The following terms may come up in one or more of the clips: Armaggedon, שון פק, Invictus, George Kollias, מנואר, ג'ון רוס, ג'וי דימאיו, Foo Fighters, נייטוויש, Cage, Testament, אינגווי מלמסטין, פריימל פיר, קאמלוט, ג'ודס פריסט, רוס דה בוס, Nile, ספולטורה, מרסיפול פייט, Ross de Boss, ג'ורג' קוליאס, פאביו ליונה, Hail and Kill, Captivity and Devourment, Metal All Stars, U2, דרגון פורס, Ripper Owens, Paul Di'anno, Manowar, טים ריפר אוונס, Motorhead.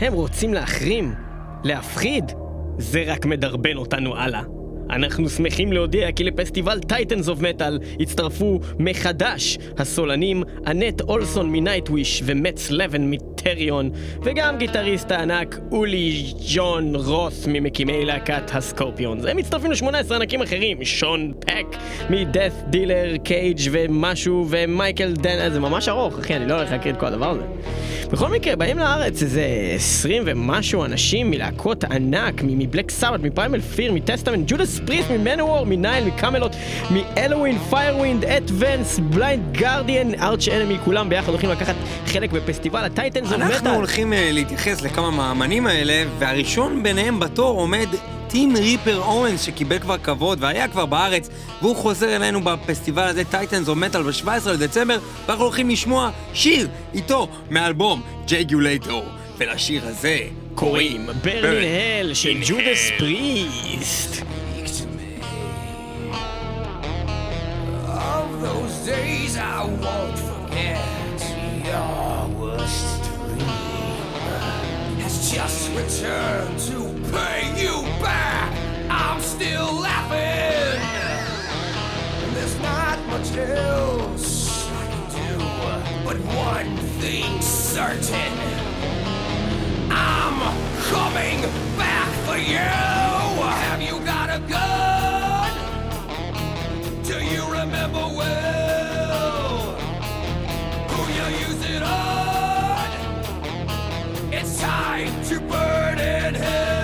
הם רוצים להחרים, להפחיד. זה רק מדרבן אותנו הלאה. אנחנו שמחים להודיע כי לפסטיבל Titans of Metal הצטרפו מחדש הסולנים אנט אולסון מנייטוויש ומץ לבן מטריון, וגם גיטריסט הענק אולי ג'ון רוס ממקימי להקת הסקורפיונס. הם מצטרפים ל-18 ענקים אחרים, שון פק מ-Death Dealer, קייג' ומשהו ומייקל דן. זה ממש ארוך, אחי, אני לא הולך להקריא את כל הדבר הזה. בכל מקרה, באים לארץ איזה 20 ומשהו אנשים מלהקות ענק, מבלק סבת, מפרימל פיר, מטסטמנט, ג'ודס פריסט, ממנואר, מנייל, מקמלות, מאלווין, פיירווינד, אדוונס, בליינד גארדיאן, ארץ' אנמי, כולם ביחד הולכים לקחת חלק בפסטיבל הטייטנס ומטל. אנחנו הולכים להתייחס לכמה מהאמנים האלה, והראשון ביניהם בתור עומד טים ריפר אוונס, שקיבל כבר כבוד והיה כבר בארץ, והוא חוזר אלינו בפסטיבל הזה, Titans of Metal, ב-17 לדצמבר, ואנחנו הולכים לשמוע שיר איתו מאלבום Jagulator, ולשיר הזה קוראים ברן הל של ג'ודס פריסט. Of those days I won't forget, your worst dream has just returned to pay you back. I'm still laughing, and there's not much else I can do, but one thing's certain, I'm coming back for you. Have you got a gun? Do you remember well who you use it on? It's time to burn in hell.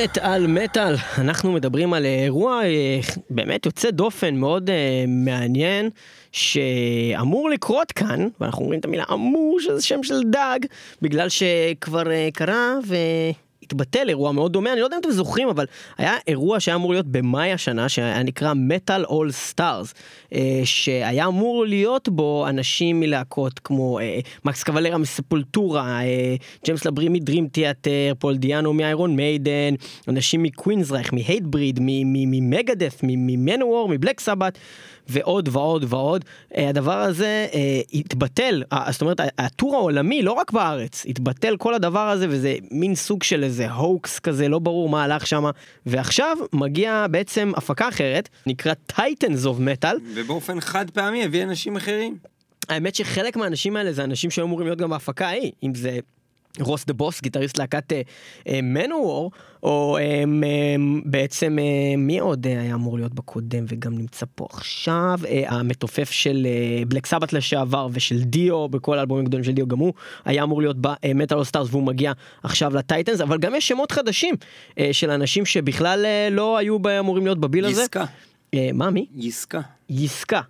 באמת על מטל, אנחנו מדברים על אירוע באמת יוצא דופן מאוד מעניין, שאמור לקרות כאן, ואנחנו אומרים את המילה אמור, שזה שם של דג, בגלל שכבר קרה והתבטל אירוע מאוד דומה, אני לא יודע אם אתם זוכרים, אבל היה אירוע שהיה אמור להיות במאי השנה, שהיה נקרא Metal All Stars, שהיה אמור להיות בו אנשים מלהקות כמו מקס קוולרה מספולטורה, ג'יימס לברי מדרים תיאטר, פול דיאנו מאיירון מיידן, אנשים מקווינזרייך, מהייטבריד, ממגדף, ממנואר, מבלק סבת, ועוד ועוד ועוד. הדבר הזה התבטל, זאת אומרת, הטור העולמי, לא רק בארץ, התבטל כל הדבר הזה, וזה מין סוג של איזה הוקס כזה, לא ברור מה הלך שם, ועכשיו מגיע בעצם הפקה אחרת, נקרא Titans of Metal, ובאופן חד פעמי הביא אנשים אחרים. האמת שחלק מהאנשים האלה זה אנשים שהיו אמורים להיות גם בהפקה ההיא, אם זה רוס דה בוס, גיטריסט להקת מנואר, או בעצם מי עוד היה אמור להיות בקודם וגם נמצא פה עכשיו, המתופף של בלק סבת לשעבר ושל דיו, בכל האלבומים הגדולים של דיו גם הוא היה אמור להיות במטל אול סטארס, והוא מגיע עכשיו לטייטנס, אבל גם יש שמות חדשים של אנשים שבכלל לא היו אמורים להיות בביל הזה. יסקה. מה מי? יסקה. יסקה.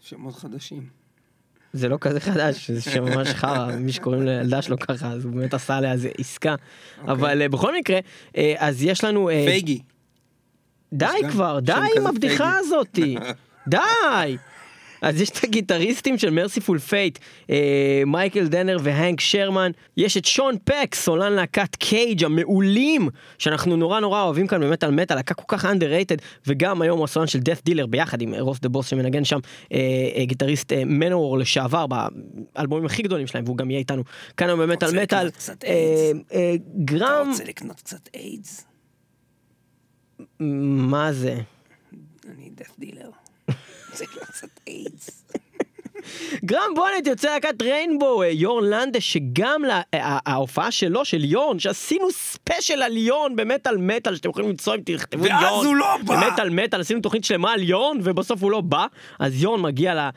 שמות חדשים. זה לא כזה חדש, זה שממש חרא, מי שקוראים לילדה שלו ככה, אז הוא באמת עשה עליה איזו עסקה, אבל בכל מקרה, אז יש לנו... פייגי. די כבר, די עם הבדיחה הזאת, די! אז יש את הגיטריסטים של מרסיפול פייט, מייקל דנר והנק שרמן, יש את שון פק, סולן להקת קייג' המעולים, שאנחנו נורא נורא אוהבים כאן באמת על מטל, להקה כל כך אנדררייטד, וגם היום הוא הסולן של Death Dealer, ביחד עם רוס דה בוס שמנגן שם, גיטריסט מנואר לשעבר, באלבומים הכי גדולים שלהם, והוא גם יהיה איתנו, כאן היום באמת על מטל. אתה רוצה לקנות קצת איידס? מה זה? אני Death Dealer. גרם בונט יוצא להקת ריינבו, יורן לנדה, שגם ההופעה שלו, של יורן, שעשינו ספיישל על יורן במטל מטל, שאתם יכולים למצוא אם תכתבו יורן ואז הוא לא בא במטל מטל, עשינו תוכנית שלמה על יורן ובסוף הוא לא בא, אז יורן מגיע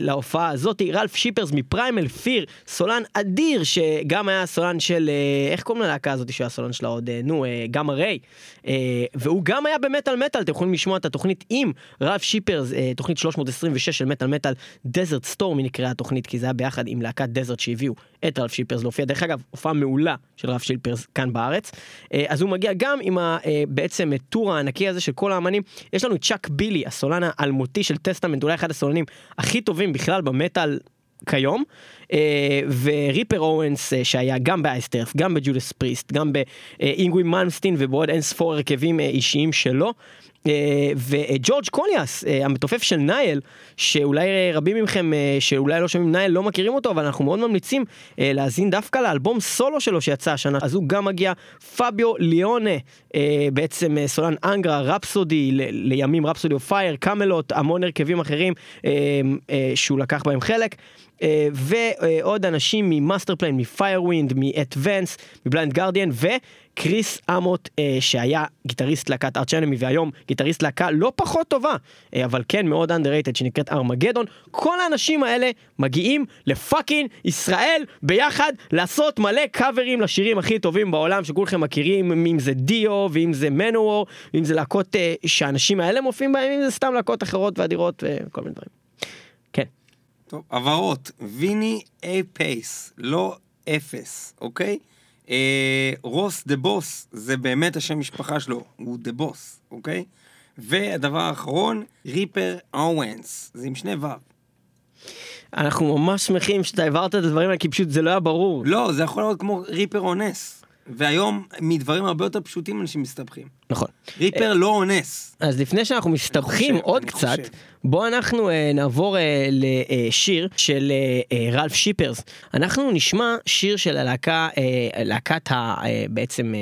להופעה הזאת. רלף שיפרס מפריימל פיר, סולן אדיר, שגם היה סולן של איך קוראים ללהקה הזאת שהיה סולן שלה עוד גם הרי, והוא גם היה במטל מטל, אתם יכולים לשמוע את התוכנית עם רלף שיפרס, תוכנית 326 של מטל מטל, דזרט סטורם נקראה התוכנית, כי זה היה ביחד עם להקת דזרט שהביאו את רלף שיפרס להופיע, דרך אגב הופעה מעולה של רלף שיפרס כאן בארץ. אז הוא מגיע גם עם בעצם הטור הענקי הזה של כל האמנים. יש לנו צ'אק בילי, הסולן האלמותי של טסטמנט, אולי אחד הסולנים הכי טובים בכלל במטל כיום, וריפר אוונס, שהיה גם באייסטרף, גם בג'ודס פריסט, גם באינגווי מלמסטין, ובעוד אין ספור הרכבים אישיים שלו, וג'ורג' קוליאס, המתופף של נייל, שאולי רבים מכם שאולי לא שומעים נייל לא מכירים אותו, אבל אנחנו מאוד ממליצים להזין דווקא לאלבום סולו שלו שיצא השנה, אז הוא גם מגיע. פאביו ליונה, בעצם סולן אנגרה, רפסודי, לימים רפסודי אוף פייר, קאמלוט, המון הרכבים אחרים שהוא לקח בהם חלק, ועוד אנשים ממאסטר פליין, מפיירווינד, מאדוונס, מבליינד גארדיאן, וקריס אמוט, שהיה גיטריסט להקת ארץ' אנמי, והיום גיטריסט להקה לא פחות טובה, אבל כן מאוד אנדררייטד, שנקראת ארמגדון. כל האנשים האלה מגיעים לפאקין ישראל ביחד, לעשות מלא קאברים לשירים הכי טובים בעולם, שכולכם מכירים, אם זה דיו, ואם זה מנואר, ואם זה להקות שהאנשים האלה מופיעים בהם, אם זה סתם להקות אחרות ואדירות, וכל מיני דברים. טוב, עברות, ויני אי פייס, לא אפס, אוקיי? רוס דה בוס, זה באמת השם משפחה שלו, הוא דה בוס, אוקיי? והדבר האחרון, ריפר אוונס, זה עם שני ו. אנחנו ממש שמחים שאתה העברת את הדברים האלה, כי פשוט זה לא היה ברור. לא, זה יכול להיות כמו ריפר אונס. והיום מדברים הרבה יותר פשוטים אנשים מסתבכים. נכון. ריפר לא אונס. אז לפני שאנחנו מסתבכים עוד קצת, בואו אנחנו נעבור לשיר של רלף שיפרס. אנחנו נשמע שיר של הלהקה, להקת בעצם,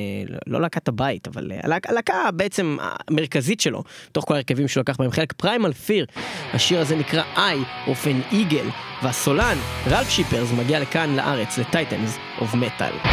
לא להקת הבית, אבל הלהקה בעצם המרכזית שלו, תוך כל הרכבים שהוא לקח בהם חלק, פריימל פיר. השיר הזה נקרא Eye of an Eagle, והסולן רלף שיפרס מגיע לכאן לארץ, ל-Titans of Metal.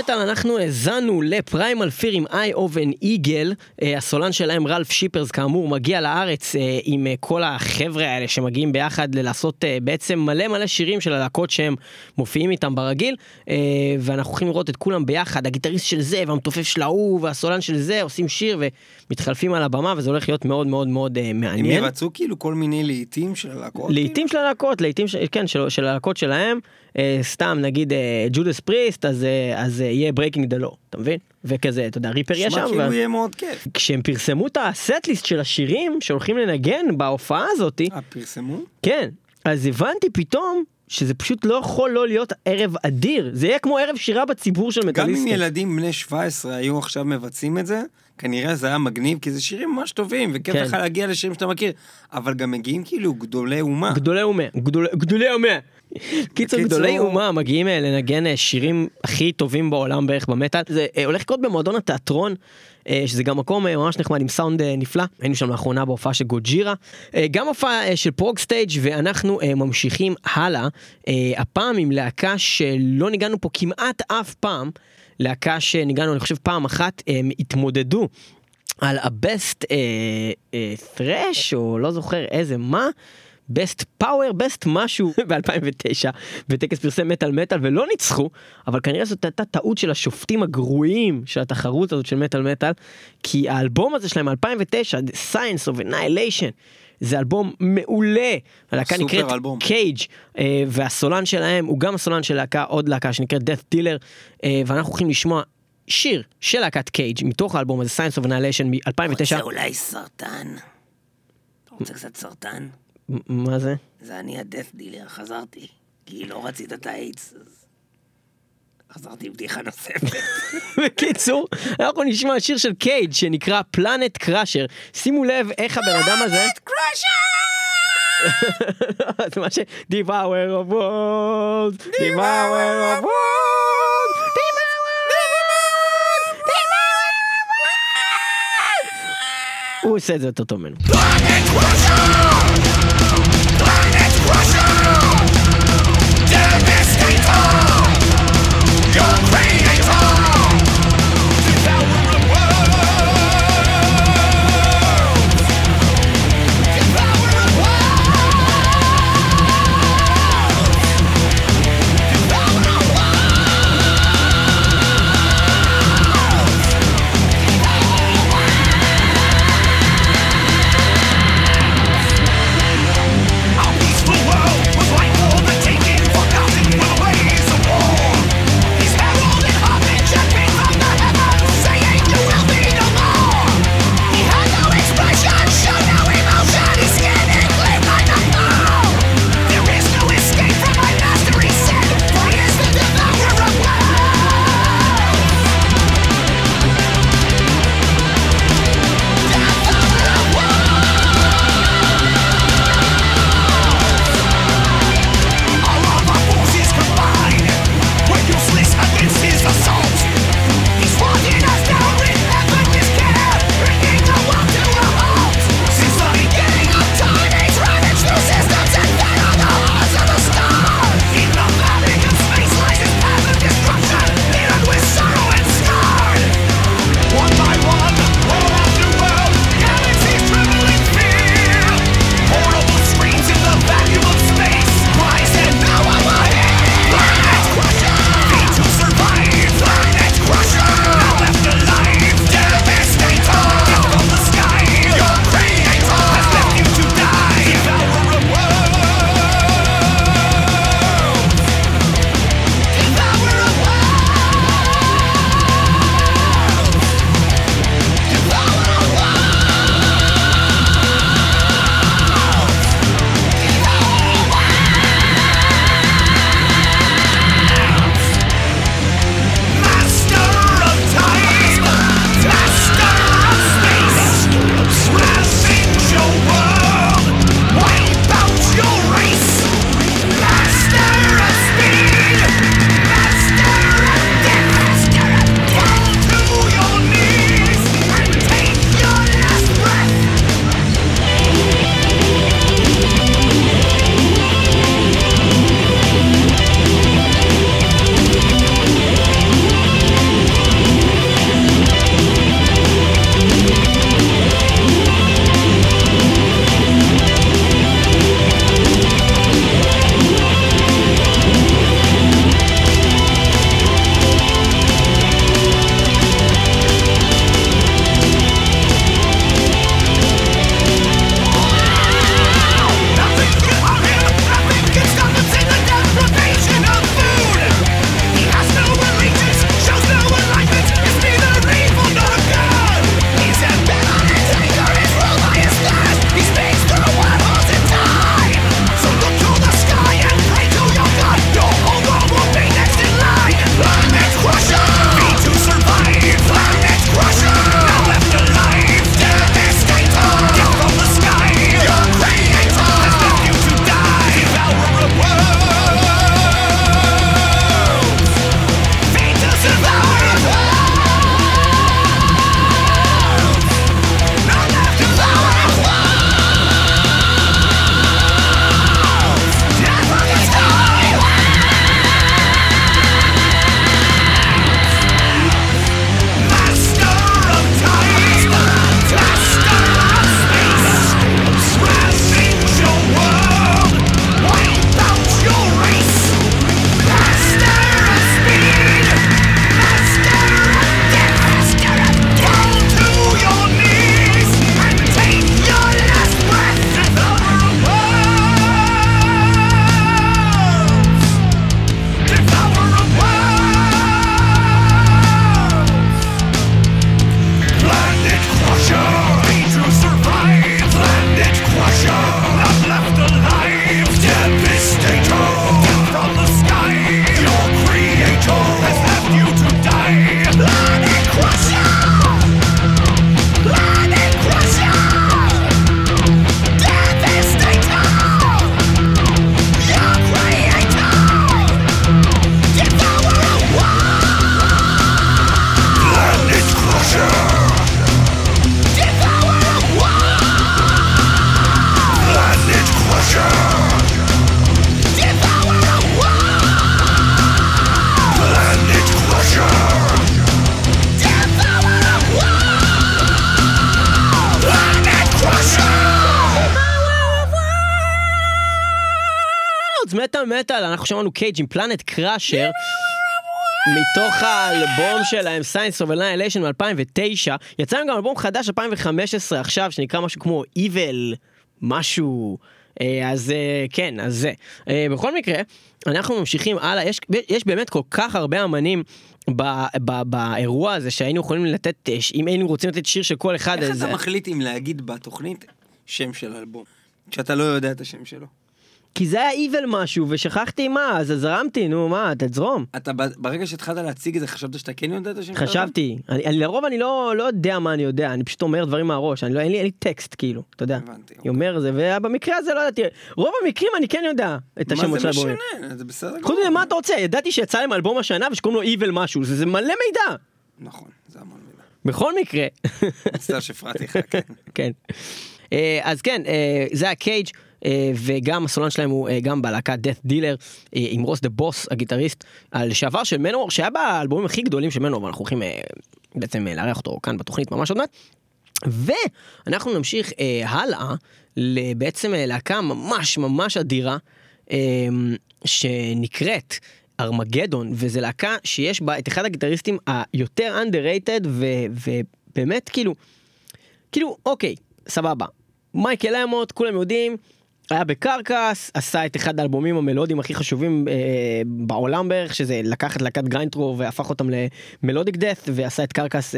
מטאל אנחנו הזנו לפריימל פיר עם איי אובן איגל, הסולן שלהם רלף שיפרס כאמור מגיע לארץ עם כל החבר'ה האלה שמגיעים ביחד לעשות בעצם מלא מלא שירים של הלהקות שהם מופיעים איתם ברגיל, ואנחנו הולכים לראות את כולם ביחד, הגיטריסט של זה והמתופף של ההוא והסולן של זה עושים שיר ומתחלפים על הבמה, וזה הולך להיות מאוד מאוד מאוד מעניין. הם ירצו כאילו כל מיני לעיתים של הלהקות, לעיתים של הלהקות, לעיתים כן של הלהקות שלהם, סתם נגיד ג'ודס פריסט, אז יהיה ברייקינג דה לא, אתה מבין? וכזה, אתה יודע, ריפר יהיה שם. שמע כאילו יהיה מאוד כיף. כשהם פרסמו את הסט-ליסט של השירים שהולכים לנגן בהופעה הזאת. פרסמו? כן. אז הבנתי פתאום שזה פשוט לא יכול לא להיות ערב אדיר. זה יהיה כמו ערב שירה בציבור של מטליסטים. גם אם ילדים בני 17 היו עכשיו מבצעים את זה, כנראה זה היה מגניב, כי זה שירים ממש טובים, וכיף לך להגיע לשירים שאתה מכיר. אבל גם מגיעים כאילו גדולי אומה. גדולי אומה. קיצור, גדולי אומה מגיעים לנגן שירים הכי טובים בעולם בערך במטאל. זה הולך לקרות במועדון התיאטרון, שזה גם מקום ממש נחמד עם סאונד נפלא. היינו שם לאחרונה בהופעה של גוג'ירה, גם הופעה של פרוג סטייג', ואנחנו ממשיכים הלאה, הפעם עם להקה שלא ניגענו פה כמעט אף פעם, להקה שניגענו אני חושב פעם אחת, הם התמודדו על הבסט ת'רש, או לא זוכר איזה מה, בסט פאוור, בסט משהו ב-2009, בטקס פרסם מטל מטל ולא ניצחו, אבל כנראה זאת הייתה טעות של השופטים הגרועים של התחרות הזאת של מטל מטל, כי האלבום הזה שלהם, 2009, Science of Annihilation, זה אלבום מעולה, הלהקה נקראת Cage, והסולן שלהם הוא גם הסולן של להקה, עוד להקה שנקראת Death Dealer, ואנחנו הולכים לשמוע שיר של להקת Cage, מתוך האלבום הזה, Science of Annihilation מ-2009. רוצה אולי סרטן? רוצה קצת סרטן? מה זה? זה אני הדף דילר, חזרתי, כי לא רצית את העץ, אז חזרתי עם בדיחה נוספת. בקיצור, אנחנו נשמע השיר של קייג' שנקרא פלנט קראשר, שימו לב איך הבן אדם הזה... פלנט קראשר! זה מה ש... Devour of World! Devour of World! הוא עושה את זה יותר טוב ממנו. פלנט קראשר! Roads, מטל, אנחנו שמענו קייג' עם פלנט קראשר, מתוך האלבום שלהם Science of Annihilation מ-2009, יצא גם אלבום חדש 2015 עכשיו, שנקרא משהו כמו Evil, משהו, אז כן, אז זה. בכל מקרה, אנחנו ממשיכים הלאה, יש באמת כל כך הרבה אמנים, באירוע הזה שהיינו יכולים לתת, אם היינו רוצים לתת שיר של כל אחד. איך אתה מחליט אם להגיד בתוכנית שם של אלבום, שאתה לא יודע את השם שלו? כי זה היה איבל משהו, ושכחתי מה, אז זרמתי, נו מה, תזרום. אתה ברגע שהתחלת להציג את זה, חשבת שאתה כן יודע את השם של אלבום? חשבתי. לרוב אני לא יודע מה אני יודע, אני פשוט אומר דברים מהראש, אין לי טקסט כאילו, אתה יודע. הבנתי. אני אומר זה, ובמקרה הזה לא ידעתי, רוב המקרים אני כן יודע את השמות של אלבומים. מה זה משנה? זה בסדר. חוץ מזה, מה אתה רוצה? ידעתי שיצא להם אלבום השנה, ושקוראים לו איבל משהו, זה מלא מידע. נכון, זה המון מידע. בכל מקרה. מצטער שפרעתי לך, כן. אז כן, זה הקייג' וגם הסולן שלהם הוא גם בלהקת Death Dealer עם רוס דה בוס הגיטריסט על שעבר של מנואר שהיה באלבומים הכי גדולים של מנואר ואנחנו הולכים בעצם לארח אותו כאן בתוכנית ממש עוד מעט ואנחנו נמשיך הלאה בעצם להקה ממש ממש אדירה שנקראת ארמגדון וזה להקה שיש בה את אחד הגיטריסטים היותר underrated ובאמת כאילו אוקיי סבבה מייקל אמוט כולם יודעים היה בקרקס, עשה את אחד האלבומים המלודיים הכי חשובים בעולם בערך, שזה לקח את להקת גריינטרו והפך אותם למלודיק דאת' ועשה את קרקס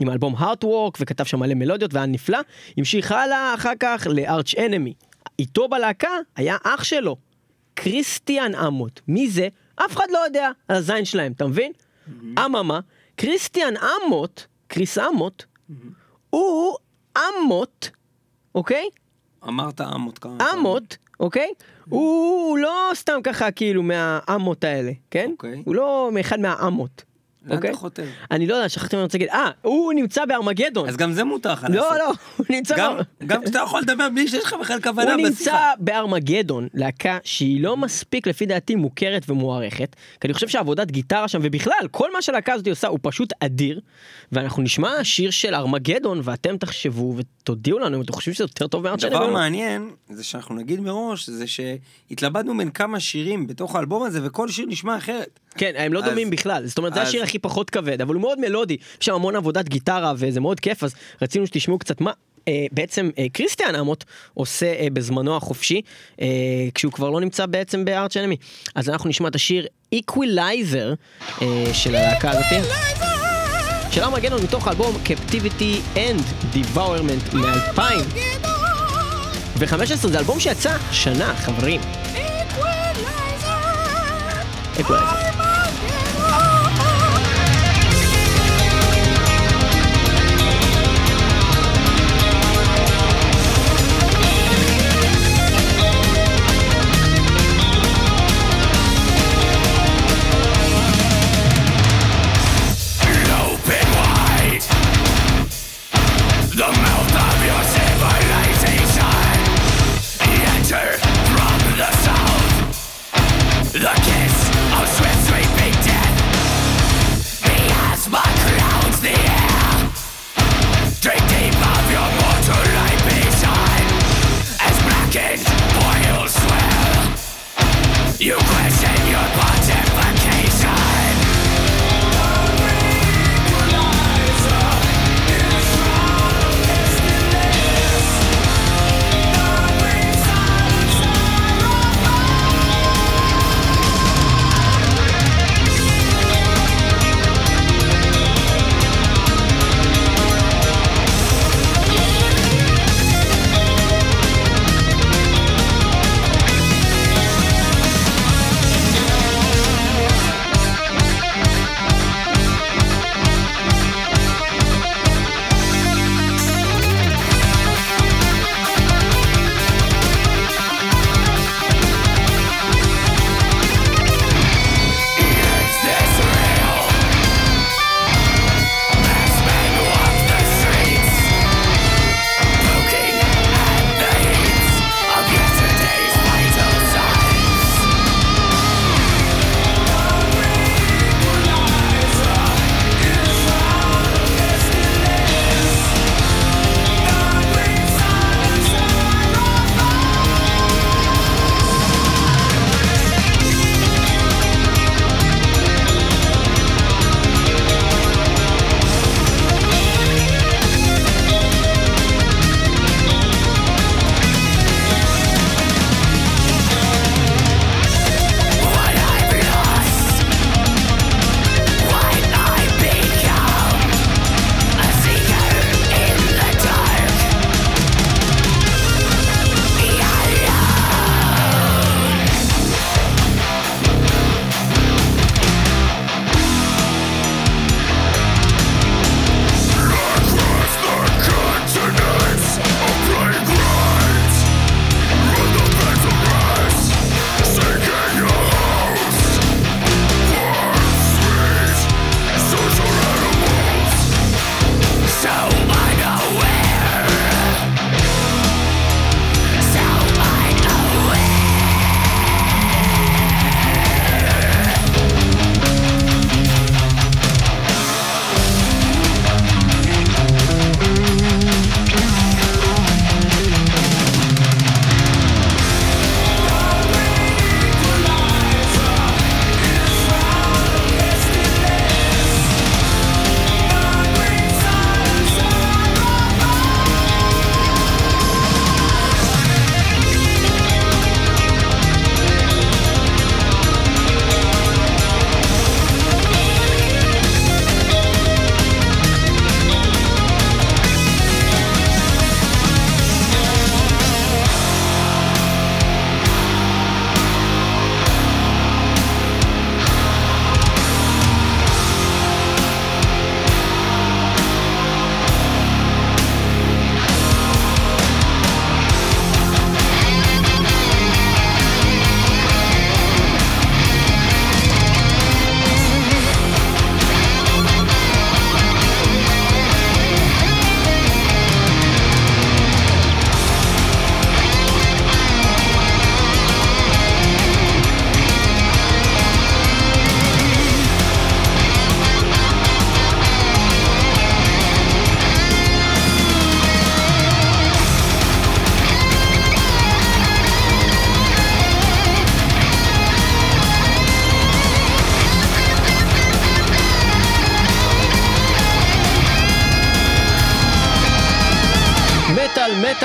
עם האלבום הארטוורק וכתב שם מלא מלודיות והיה נפלא, המשיך הלאה אחר כך לארץ' אנמי. איתו בלהקה היה אח שלו, קריסטיאן אמוט. מי זה? אף אחד לא יודע על הזין שלהם, אתה מבין? אממה, קריסטיאן אמוט, קריס אמוט, הוא אמוט, אוקיי? אמרת אמות כמה. אמות, אוקיי? הוא לא סתם ככה כאילו מהאמות האלה, כן? הוא לא מאחד מהאמות. לאן אתה חותר? אני לא יודע, שכחתי מה אני רוצה להגיד. הוא נמצא בארמגדון. אז גם זה מותח. לא, לא, הוא נמצא... גם אתה יכול לדבר בלי שיש לך בכלל כוונה בשיחה. הוא נמצא בארמגדון, להקה שהיא לא מספיק לפי דעתי מוכרת ומוערכת, כי אני חושב שעבודת גיטרה שם, ובכלל, כל מה שהלהקה הזאת עושה הוא פשוט אדיר, ואנחנו נשמע שיר של ארמגדון, ואתם תחשבו ותודיעו לנו אם אתם חושבים שזה יותר טוב מארץ. דבר מעניין, זה שאנחנו נגיד מראש, זה שהתלבטנו בין כמה שירים בתוך האלבום הזה, וכל שיר נשמע אחרת. כן, הם לא דומים בכלל, זאת אומרת, זה השיר הכי פחות כבד, אבל הוא מאוד מלודי, יש שם המון עבודת גיטרה, וזה מאוד כיף, אז רצינו שתשמעו קצת מה בעצם קריסטיאן אמוט עושה בזמנו החופשי, כשהוא כבר לא נמצא בעצם בארץ' אנמי. אז אנחנו נשמע את השיר Equalizer של הלהקה הזאת. של ארמגדון מתוך האלבום Captivity and Devourment מ-2015, זה אלבום שיצא שנה, חברים. Equalizer. You question your pontification. The equalizer is wrong, it's delicious. The results are above.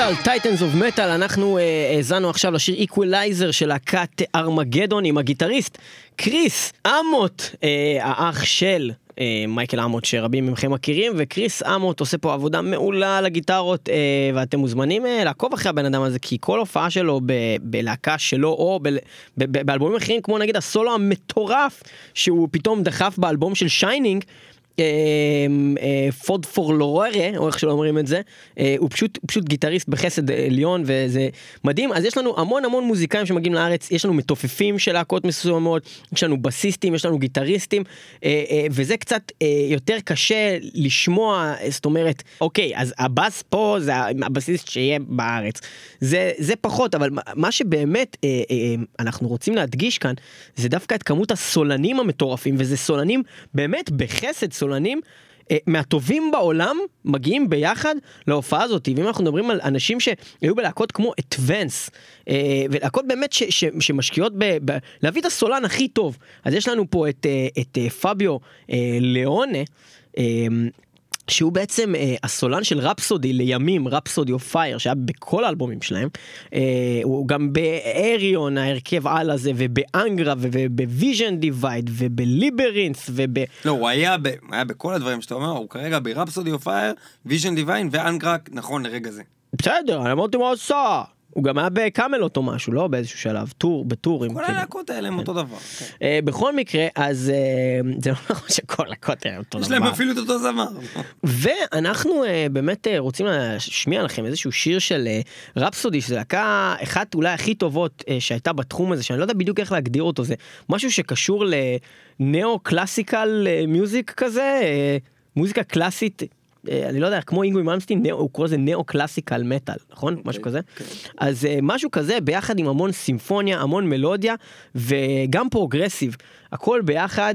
על Titans of Metal, אנחנו האזנו עכשיו לשיר Equalizer של להקת ארמגדון עם הגיטריסט קריס אמוט, האח של מייקל אמוט שרבים ממכם מכירים, וקריס אמוט עושה פה עבודה מעולה על הגיטרות, ואתם מוזמנים לעקוב אחרי הבן אדם הזה, כי כל הופעה שלו בלהקה שלו או באלבומים אחרים, כמו נגיד הסולו המטורף שהוא פתאום דחף באלבום של שיינינג, פוד פור לוררה, או איך שלא אומרים את זה, הוא פשוט גיטריסט בחסד עליון, וזה מדהים. אז יש לנו המון המון מוזיקאים שמגיעים לארץ, יש לנו מתופפים של להקות מסוימות, יש לנו בסיסטים, יש לנו גיטריסטים, וזה קצת יותר קשה לשמוע. זאת אומרת, אוקיי, אז הבאס פה זה הבסיסט שיהיה בארץ, זה פחות, אבל מה שבאמת אנחנו רוצים להדגיש כאן, זה דווקא את כמות הסולנים המטורפים, וזה סולנים באמת בחסד, סולנים מהטובים בעולם מגיעים ביחד להופעה הזאת. ואם אנחנו מדברים על אנשים שהיו בלהקות כמו אדוונס, ולהקות באמת שמשקיעות להביא את הסולן הכי טוב, אז יש לנו פה את פביו ליאונה, שהוא בעצם הסולן של רפסודי לימים, רפסודי אוף פייר, שהיה בכל האלבומים שלהם, הוא גם באריון, ההרכב על הזה, ובאנגרה, ובוויז'ן דיווייד, ובליברינס, לא, הוא היה בכל הדברים שאתה אומר, הוא כרגע ברפסודי אוף פייר, ויז'ן דיווייד, ואנגרה, נכון לרגע זה. בסדר, אני אמרתי מה עושה. הוא גם היה בקאמלות או משהו, לא באיזשהו שלב, בטורים. כל הלהקות האלה הם אותו דבר. בכל מקרה, אז זה לא נכון שכל הלהקות האלה הם אותו דבר. יש להם אפילו את אותו זמר. ואנחנו באמת רוצים להשמיע לכם איזשהו שיר של רפסודי, שזו להקה אחת אולי הכי טובות שהייתה בתחום הזה, שאני לא יודע בדיוק איך להגדיר אותו, זה משהו שקשור לנאו-קלאסיקל מיוזיק כזה, מוזיקה קלאסית, אני לא יודע, כמו אינגווי מנשטיין, הוא קורא זה נאו-קלאסיקל מטל, נכון? משהו כזה. אז משהו כזה, ביחד עם המון סימפוניה, המון מלודיה, וגם פרוגרסיב. הכל ביחד,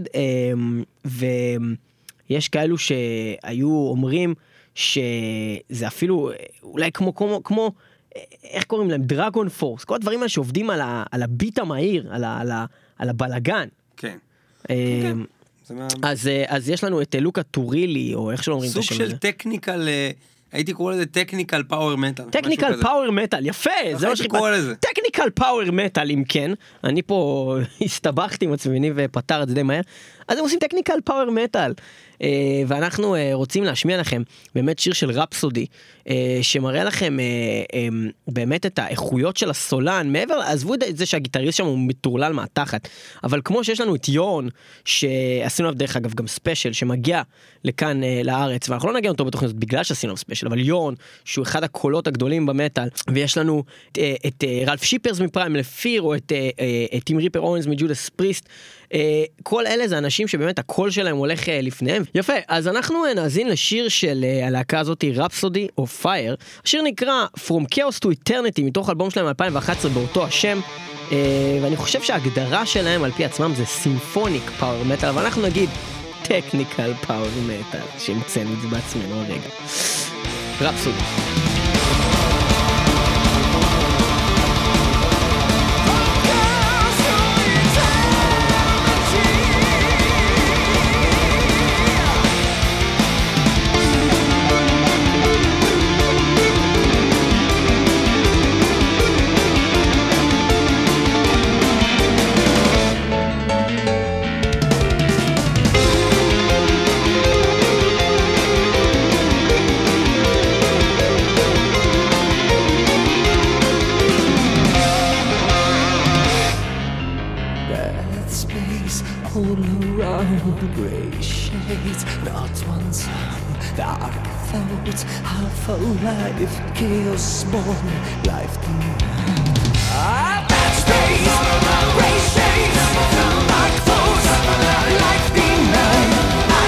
ויש כאלו שהיו אומרים שזה אפילו, אולי כמו איך קוראים להם? דרגון פורס. כל הדברים האלה שעובדים על הביט המהיר, על הבלגן. כן. כן. אז יש לנו את לוקה טורילי, או איך שלא אומרים את השם הזה. סוג של טכניקל, הייתי קורא לזה טכניקל פאוור מטל. טכניקל פאוור מטל, יפה, זה מה שקורא לזה. טכניקל פאוור מטל, אם כן. אני פה הסתבכתי עם עצמי ופתר את זה די מהר. אז הם עושים טכניקל פאוור מטל. ואנחנו רוצים להשמיע לכם באמת שיר של רפסודי, שמראה לכם באמת את האיכויות של הסולן, מעבר, עזבו את זה שהגיטריסט שם הוא מטורלל מהתחת, אבל כמו שיש לנו את יון, שעשינו עליו דרך אגב גם ספיישל, שמגיע לכאן לארץ, ואנחנו לא נגיע אותו בתוכנית בגלל שעשינו ספיישל, אבל יון, שהוא אחד הקולות הגדולים במטל, ויש לנו את רלף שיפרס מפריימל פיר, או את ריפר אוונס מג'ודס פריסט, כל אלה זה אנשים שבאמת הקול שלהם הולך לפניהם. יפה, אז אנחנו נאזין לשיר של הלהקה הזאת, Rhapsody of Fire. השיר נקרא From Chaos to Eternity, מתוך אלבום שלהם 2011 באותו השם, ואני חושב שההגדרה שלהם על פי עצמם זה סימפוניק פאוור מטל, אבל אנחנו נגיד טכניקל פאוור מטל, שהמצאנו את זה בעצמנו רגע. Rhapsody. Life chaos born, life denied. Ah, that space, race shades, till my clothes, life denied.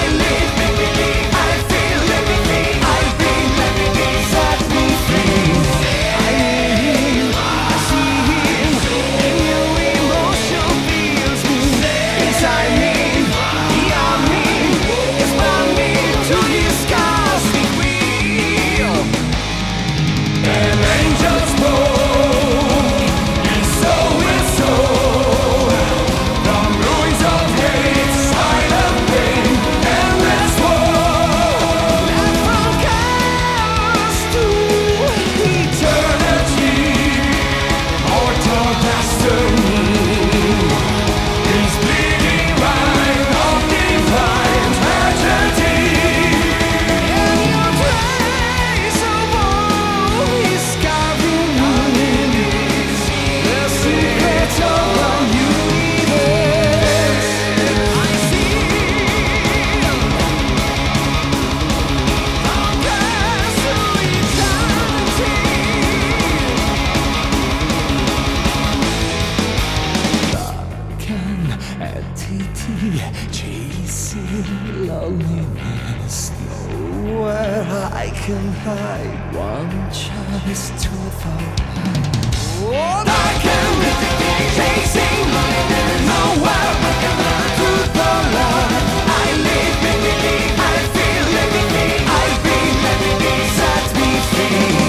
I live, let me live, I feel, let me live, I breathe, let me live, set me free. I hear, I see him, and your emotion feels me. Inside me, beyond me, it's my me to disguise. An angel's bow and Chasing loneliness, nowhere I can hide. One chance to fall. What I can live the game, chasing loneliness, nowhere I can hide. To the love I live in the day, I feel everything, I feel everything, set me free.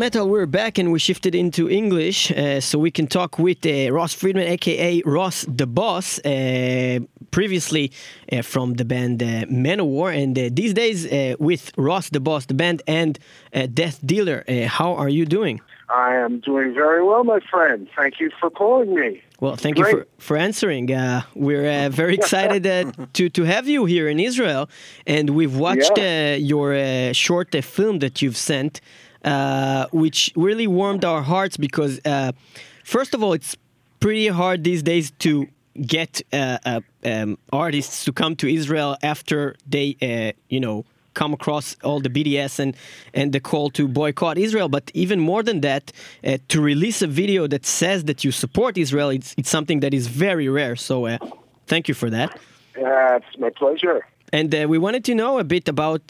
Metal, we're back and we shifted into English so we can talk with Ross Friedman, aka Ross de Boss, previously from the band Manowar, and these days with Ross de Boss, the band, and Death Dealer. How are you doing? I am doing very well, my friend. Thank you for calling me. Well, thank you for answering. We're very excited to have you here in Israel, and we've watched your short film that you've sent, which really warmed our hearts because, first of all, it's pretty hard these days to get artists to come to Israel after they, come across all the BDS and the call to boycott Israel. But even more than that, to release a video that says that you support Israel, it's something that is very rare. So thank you for that. It's my pleasure. And we wanted to know a bit about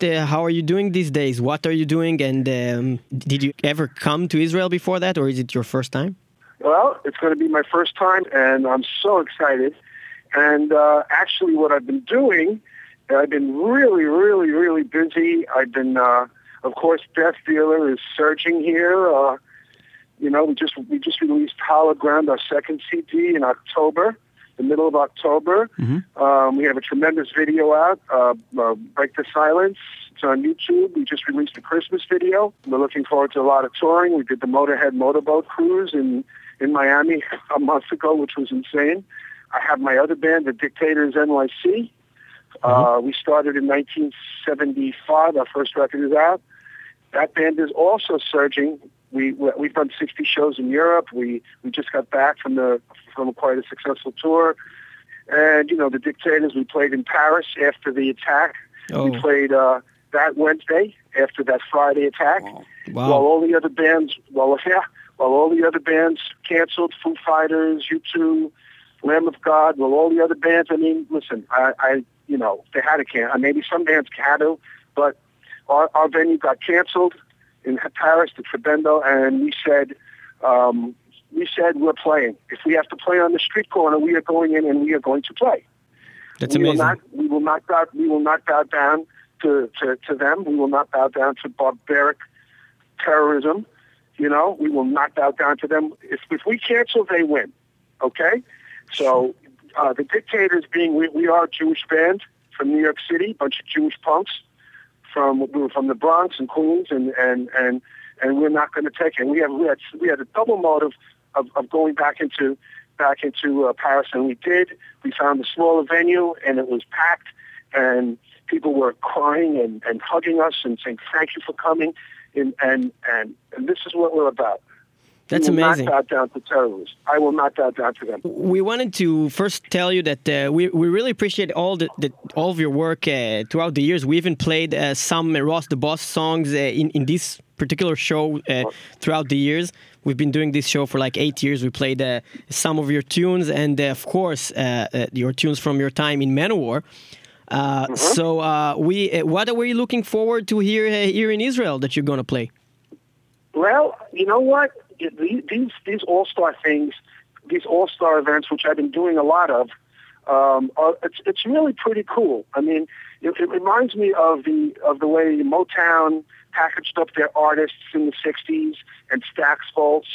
how are you doing these days? What are you doing? And did you ever come to Israel before that, or is it your first time? Well, it's going to be my first time, and I'm so excited. And actually, what I've been doing, I've been really, really, really busy. I've been, of course, Death Dealer is surging here. We just released Hologram, our second CD, in October. The middle of October. Mm-hmm. We have a tremendous video out, Break the Silence. It's on YouTube. We just released a Christmas video. We're looking forward to a lot of touring. We did the Motorhead Motorboat Cruise in Miami a month ago, which was insane. I have my other band, The Dictators NYC. We started in 1975. Our first record is out. That band is also surging. We've done 60 shows in Europe. We just got back from quite a successful tour. And, you know, The Dictators, we played in Paris after the attack. Oh. We played that Wednesday after that Friday attack. Wow. Wow. While all the other bands canceled, Foo Fighters, U2, Lamb of God, while all the other bands, I mean, listen, I you know, they had to cancel. Maybe some bands had to, but our venue got canceled in Paris, the Trabendo, and we said we're playing. If we have to play on the street corner, we are going in and we are going to play. That's amazing. We will not bow down to them. We will not bow down to barbaric terrorism. You know, we will not bow down to them. If we cancel, they win. Okay? So The Dictators being, we are a Jewish band from New York City, a bunch of Jewish punks from the Bronx and Queens, and we're not going to take it. We had a double motive of going back into Paris, and we did. We found a smaller venue, and it was packed, and people were crying and hugging us and saying thank you for coming, and this is what we're about. That's amazing. I will not bow down to terrorists. I will not bow down to them. We wanted to first tell you that we really appreciate all of your work throughout the years. We even played some Ross de Boss songs in this particular show throughout the years. We've been doing this show for like 8 years. We played some of your tunes and, of course, your tunes from your time in Manowar. So what are we looking forward to here in Israel that you're going to play? Well, you know what? These all-star things, these all-star events, which I've been doing a lot of, it's really pretty cool. I mean, it reminds me of the way Motown packaged up their artists in the 60s and Stax Foltz,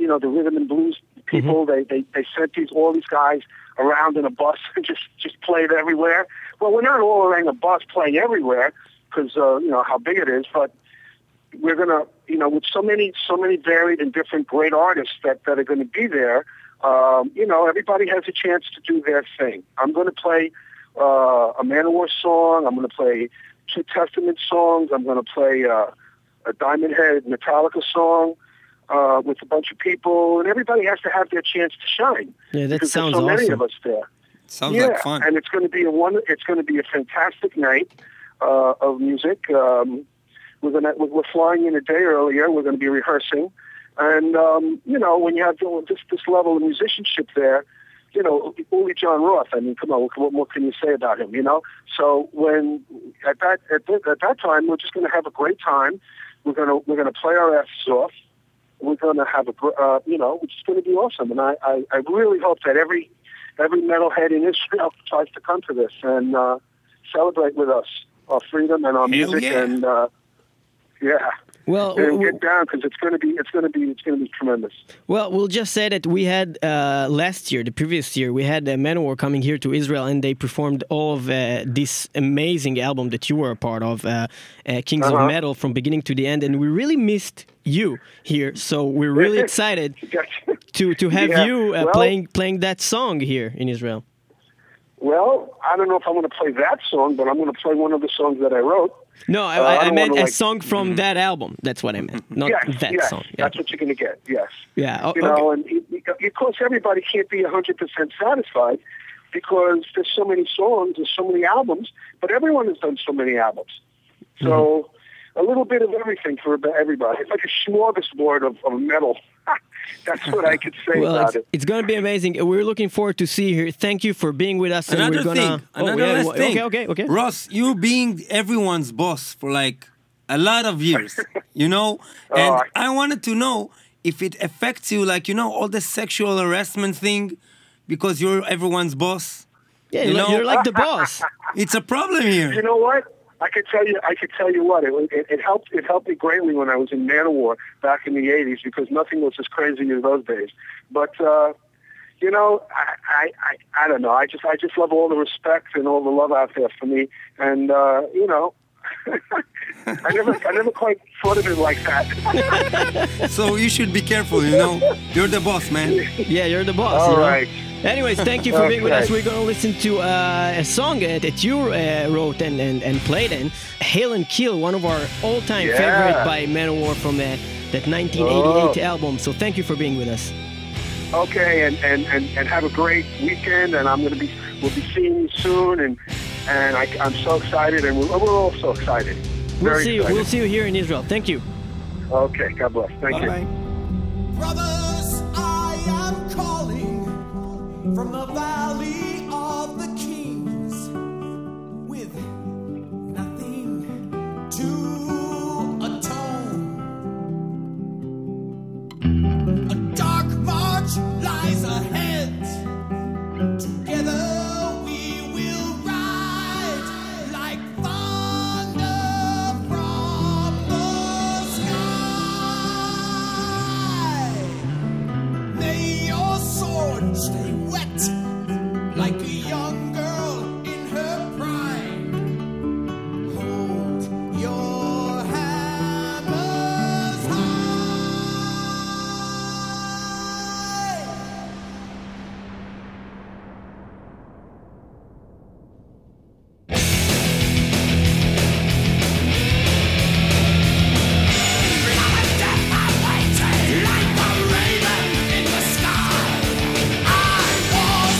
you know, the rhythm and blues people. Mm-hmm. They sent all these guys around in a bus and just played everywhere. Well, we're not all around a bus playing everywhere because, you know, how big it is, but we're going to, you know, with so many varied and different great artists that are going to be there, you know, everybody has a chance to do their thing. I'm going to play a Manowar song. I'm going to play two Testament songs. I'm going to play a Diamond Head Metallica song with a bunch of people, and everybody has to have their chance to shine. Yeah, that sounds awesome. Because there's so many of us there. Sounds like fun. And it's going to be a fantastic night of music. We're flying in a day earlier. We're going to be rehearsing, and you know, when you have this level of musicianship there, you know, only John Roth. I mean, come on, what more can you say about him? You know, so when at that time, we're just going to have a great time. We're going to play our asses off. We're going to have a you know, it's going to be awesome, and I really hope that every metalhead in Israel tries to come to this and celebrate with us our freedom and our music. Hell yeah. And. Yeah. Well, get down because it's going to be tremendous. Well, we'll just say that we had the previous year, we had Manowar coming here to Israel, and they performed all of this amazing album that you were a part of, Kings of Metal, from beginning to the end, and we really missed you here, so we're really excited to have you playing that song here in Israel. Well, I don't know if I'm going to play that song, but I'm going to play one of the songs that I wrote. No, I meant a song from that album. That's what I meant, not that song. Yeah. That's what you're going to get, yes. Yeah. You know, and of course, everybody can't be 100% satisfied because there's so many songs, there's so many albums, but everyone has done so many albums. So a little bit of everything for everybody. It's like a smorgasbord of metal. That's what I could say about it. It's going to be amazing. We're looking forward to see you here. Thank you for being with us. Another thing. Okay. Ross, you being everyone's boss for like a lot of years, you know? And I wanted to know if it affects you, like, you know, all the sexual harassment thing because you're everyone's boss. Yeah, you know? You're like the boss. It's a problem here. You know what? I could tell you what it helped me greatly when I was in Manowar back in the '80s because nothing was as crazy as those days. But you know, I don't know. I just love all the respect and all the love out there for me, and you know, I never quite thought of it like that. So you should be careful, you know. You're the boss, man. Yeah, you're the boss. All right. Anyways, thank you for being with us. We're going to listen to a song that you wrote and played in, Hail and Kill, one of our all-time favorite by Manowar from that 1988 album. So thank you for being with us. Okay, and have a great weekend, and we'll be seeing you soon, and I'm so excited, and we're all so excited. We'll see you here in Israel. Thank you. Okay, God bless. Thank you. Brothers, I am calling from the Valley of the Kings with nothing to atone. A dark march lies ahead. Together stay wet like a young girl in her prime. Hold your hammers high. Like a raven in the sky, I was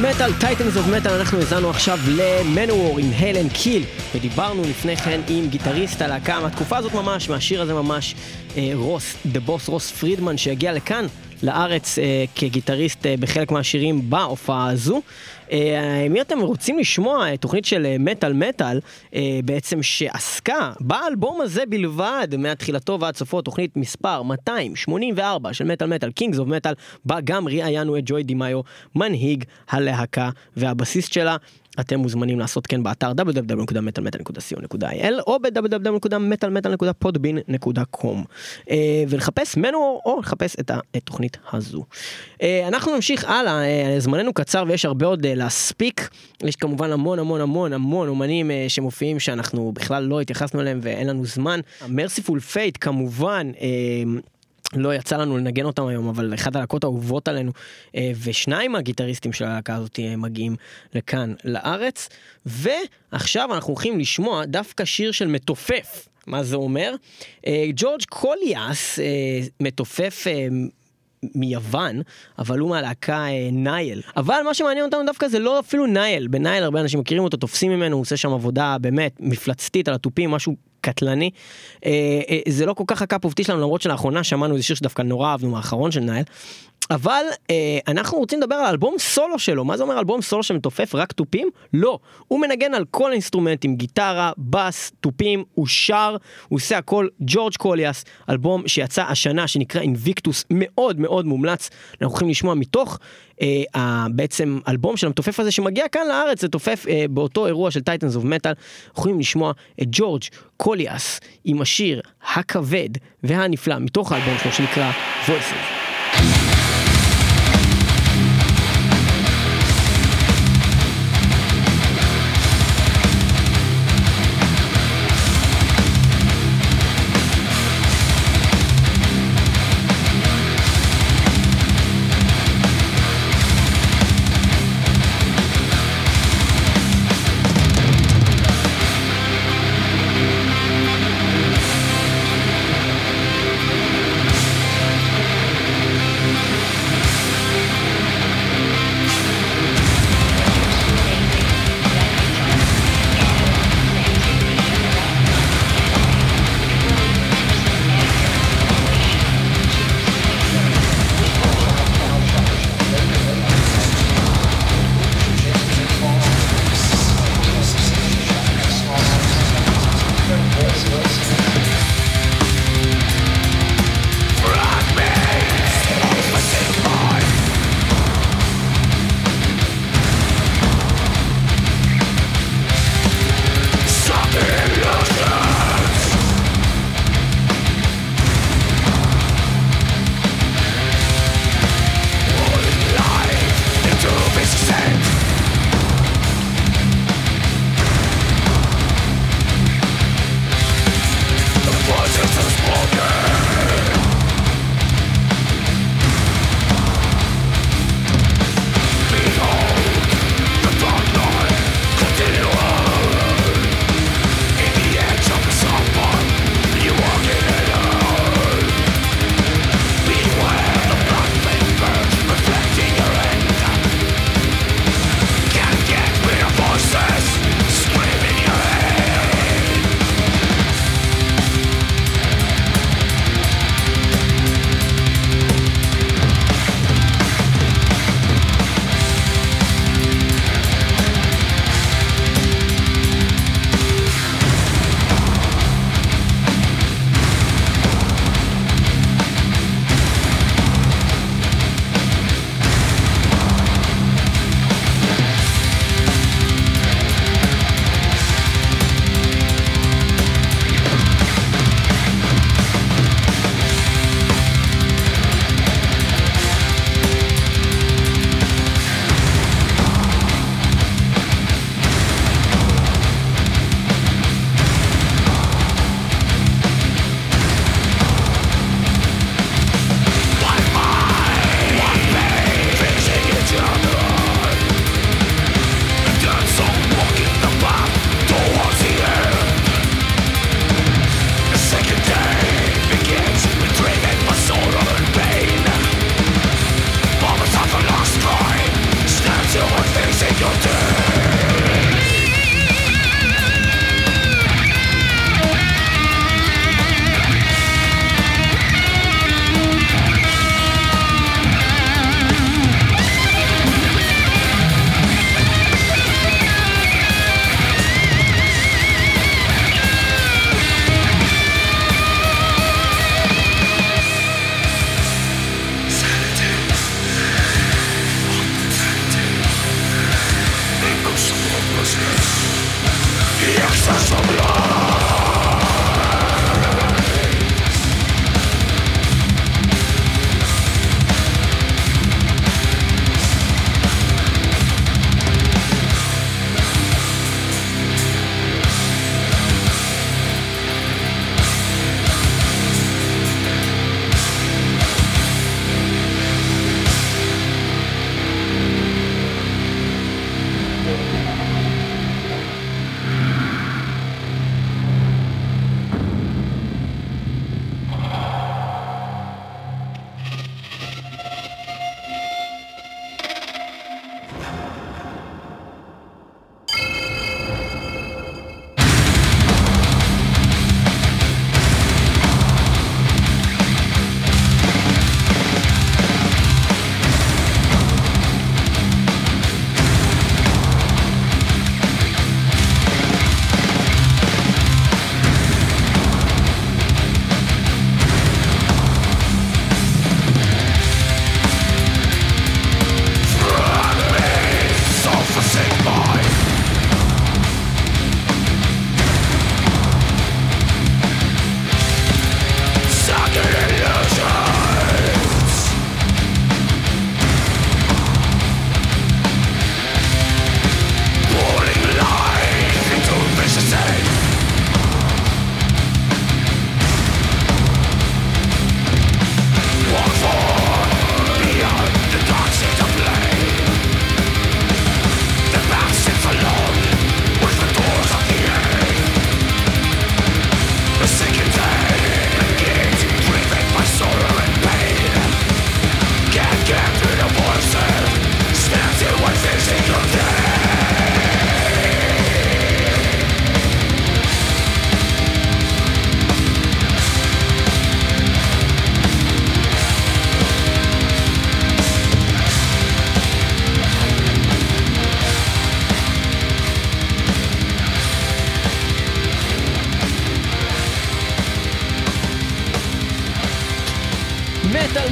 מטל, Titans of Metal, אנחנו הזענו עכשיו למנוור עם Hell and Kill, ודיברנו לפני כן עם גיטריסט הלהקה מהתקופה הזאת ממש, מהשיר הזה ממש, רוס דה בוס, רוס פרידמן, שהגיע לכאן לארץ כגיטריסט בחלק מהשירים בהופעה הזו. מי אתם רוצים לשמוע? תוכנית של מטל מטל, בעצם שעסקה באלבום הזה בלבד מהתחילתו ועד סופו, תוכנית מספר 284 של מטל מטל, קינגס אוף מטל, בה גם ראיינו את ג'וי דימאיו, מנהיג הלהקה והבסיסט שלה. אתם מוזמנים לעשות כן באתר www.metalmetal.co.il או ב-www.metalmetal.podbean.com ולחפש מנוור או לחפש את התוכנית הזו. אנחנו נמשיך הלאה, זמננו קצר ויש הרבה עוד להספיק. יש כמובן המון המון המון המון אומנים שמופיעים שאנחנו בכלל לא התייחסנו אליהם ואין לנו זמן. מרסיפול פייט כמובן, לא יצא לנו לנגן אותם היום, אבל אחד הלהקות האהובות עלינו, ושניים הגיטריסטים של הלהקה הזאת מגיעים לכאן לארץ, ועכשיו אנחנו הולכים לשמוע דווקא שיר של מתופף. מה זה אומר? ג'ורג' קוליאס, מתופף מיוון, אבל הוא מהלהקה נייל. אבל מה שמעניין אותנו דווקא זה לא אפילו נייל, בנייל הרבה אנשים מכירים אותו, תופסים ממנו, הוא עושה שם עבודה באמת מפלצתית על הטופים, משהו קטלני. זה לא כל כך הקאפ אופטי שלנו, למרות שלאחרונה שמענו איזה שיר שדווקא נורא אהבנו מהאחרון של נייל, אבל אנחנו רוצים לדבר על אלבום סולו שלו. מה זה אומר אלבום סולו שמתופף רק טופים? לא, הוא מנגן על כל אינסטרומנטים, גיטרה, בס, טופים, הוא שר, הוא עושה הכל. ג'ורג' קוליאס, אלבום שיצא השנה שנקרא אינביקטוס, מאוד מאוד מומלץ. אנחנו הולכים לשמוע מתוך בעצם אלבום של המתופף הזה שמגיע כאן לארץ, זה תופף באותו אירוע של Titans of Metal. יכולים לשמוע את ג'ורג' קוליאס עם השיר הכבד והנפלא מתוך האלבום שלו שנקרא Voices.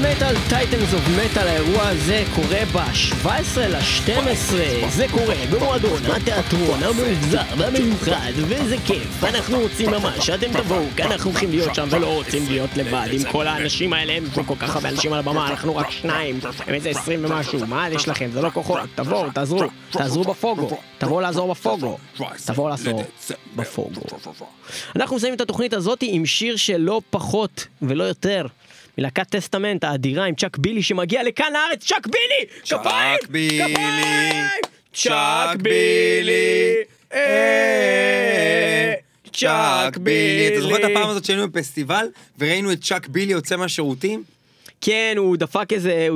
מטל, טייטנס אוף מטל, האירוע הזה קורה ב-17/12, זה קורה במועדון התיאטרון המאובזר והמיוחד, וזה כיף, אנחנו רוצים ממש, אתם תבואו, כי אנחנו הולכים להיות שם ולא רוצים להיות לבד עם כל האנשים האלה, הם כל כך הרבה אנשים על הבמה, אנחנו רק שניים, הם איזה 20 ומשהו, מה יש לכם? זה לא כוחות, תבואו, תעזרו בפוגו, תבואו לעזור בפוגו, אנחנו מסיימים את התוכנית הזאת עם שיר שלא פחות ולא יותר מלהקת טסטמנט האדירה עם צ'אק בילי שמגיע לכאן לארץ. צ'אק בילי! כפיים! צ'אק בילי! אתה זוכר את הפעם הזאת שהיינו בפסטיבל וראינו את צ'אק בילי יוצא מהשירותים? כן, הוא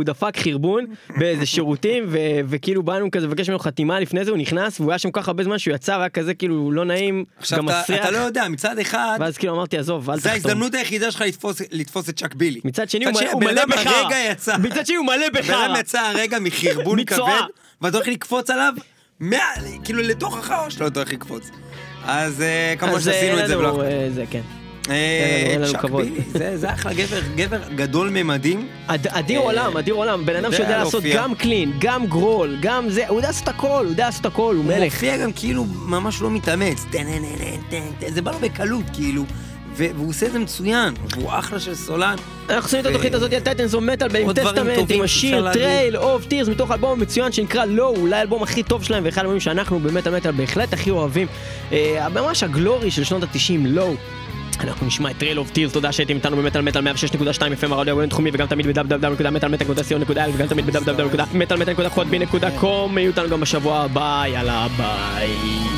דפק חרבון באיזה שירותים, וכאילו באנו כזה בבקש ממנו חתימה לפני זה, הוא נכנס, והוא היה שם כך הרבה זמן שהוא יצא רק כזה כאילו לא נעים, גם מסריח. עכשיו אתה לא יודע, מצד אחד... ואז כאילו אמרתי, עזוב, אל תחתום. זה ההזדמנות היחידה שלך לתפוס את צ'אק בילי. מצד שני הוא מלא בחרה. מצד שני הוא מלא בחרה. בלם יצא הרגע מחרבון כבד, ואתה הולך לקפוץ עליו, כאילו לתוך החרא שלו אתה הולך לקפוץ. אז כמו שעשינו את זה בלוח. זה אחלה גבר גדול ממדים, אדיר עולם, בן אדם שיודע לעשות גם קלין, גם גרול, גם זה, הוא יודע לעשות הכל, הוא מלך. הוא מופיע גם כאילו ממש לא מתאמץ, זה בא לו בקלות כאילו, והוא עושה את זה מצוין, והוא אחלה של סולן. אנחנו עושים את התוכנית הזאת על טייטנס אוף מטל עם טסטמנט, עם השיר טרייל אוף טירס מתוך אלבום מצוין שנקרא לואו, אולי האלבום הכי טוב שלהם ואחד האלבומים שאנחנו במטל מטל בהחלט הכי אוהבים, ממש הגלורי של שנות ה-90, לואו. אנחנו נשמע את Trail of Tears, תודה שהייתם איתנו במטל מטל 106.2 FM, הרדיו הגולן תחומי, וגם תמיד ב-www.metalmetal.co.il, וגם תמיד ב-www.metalmetal.hotb.com, יהיו איתנו גם בשבוע הבא, יאללה ביי.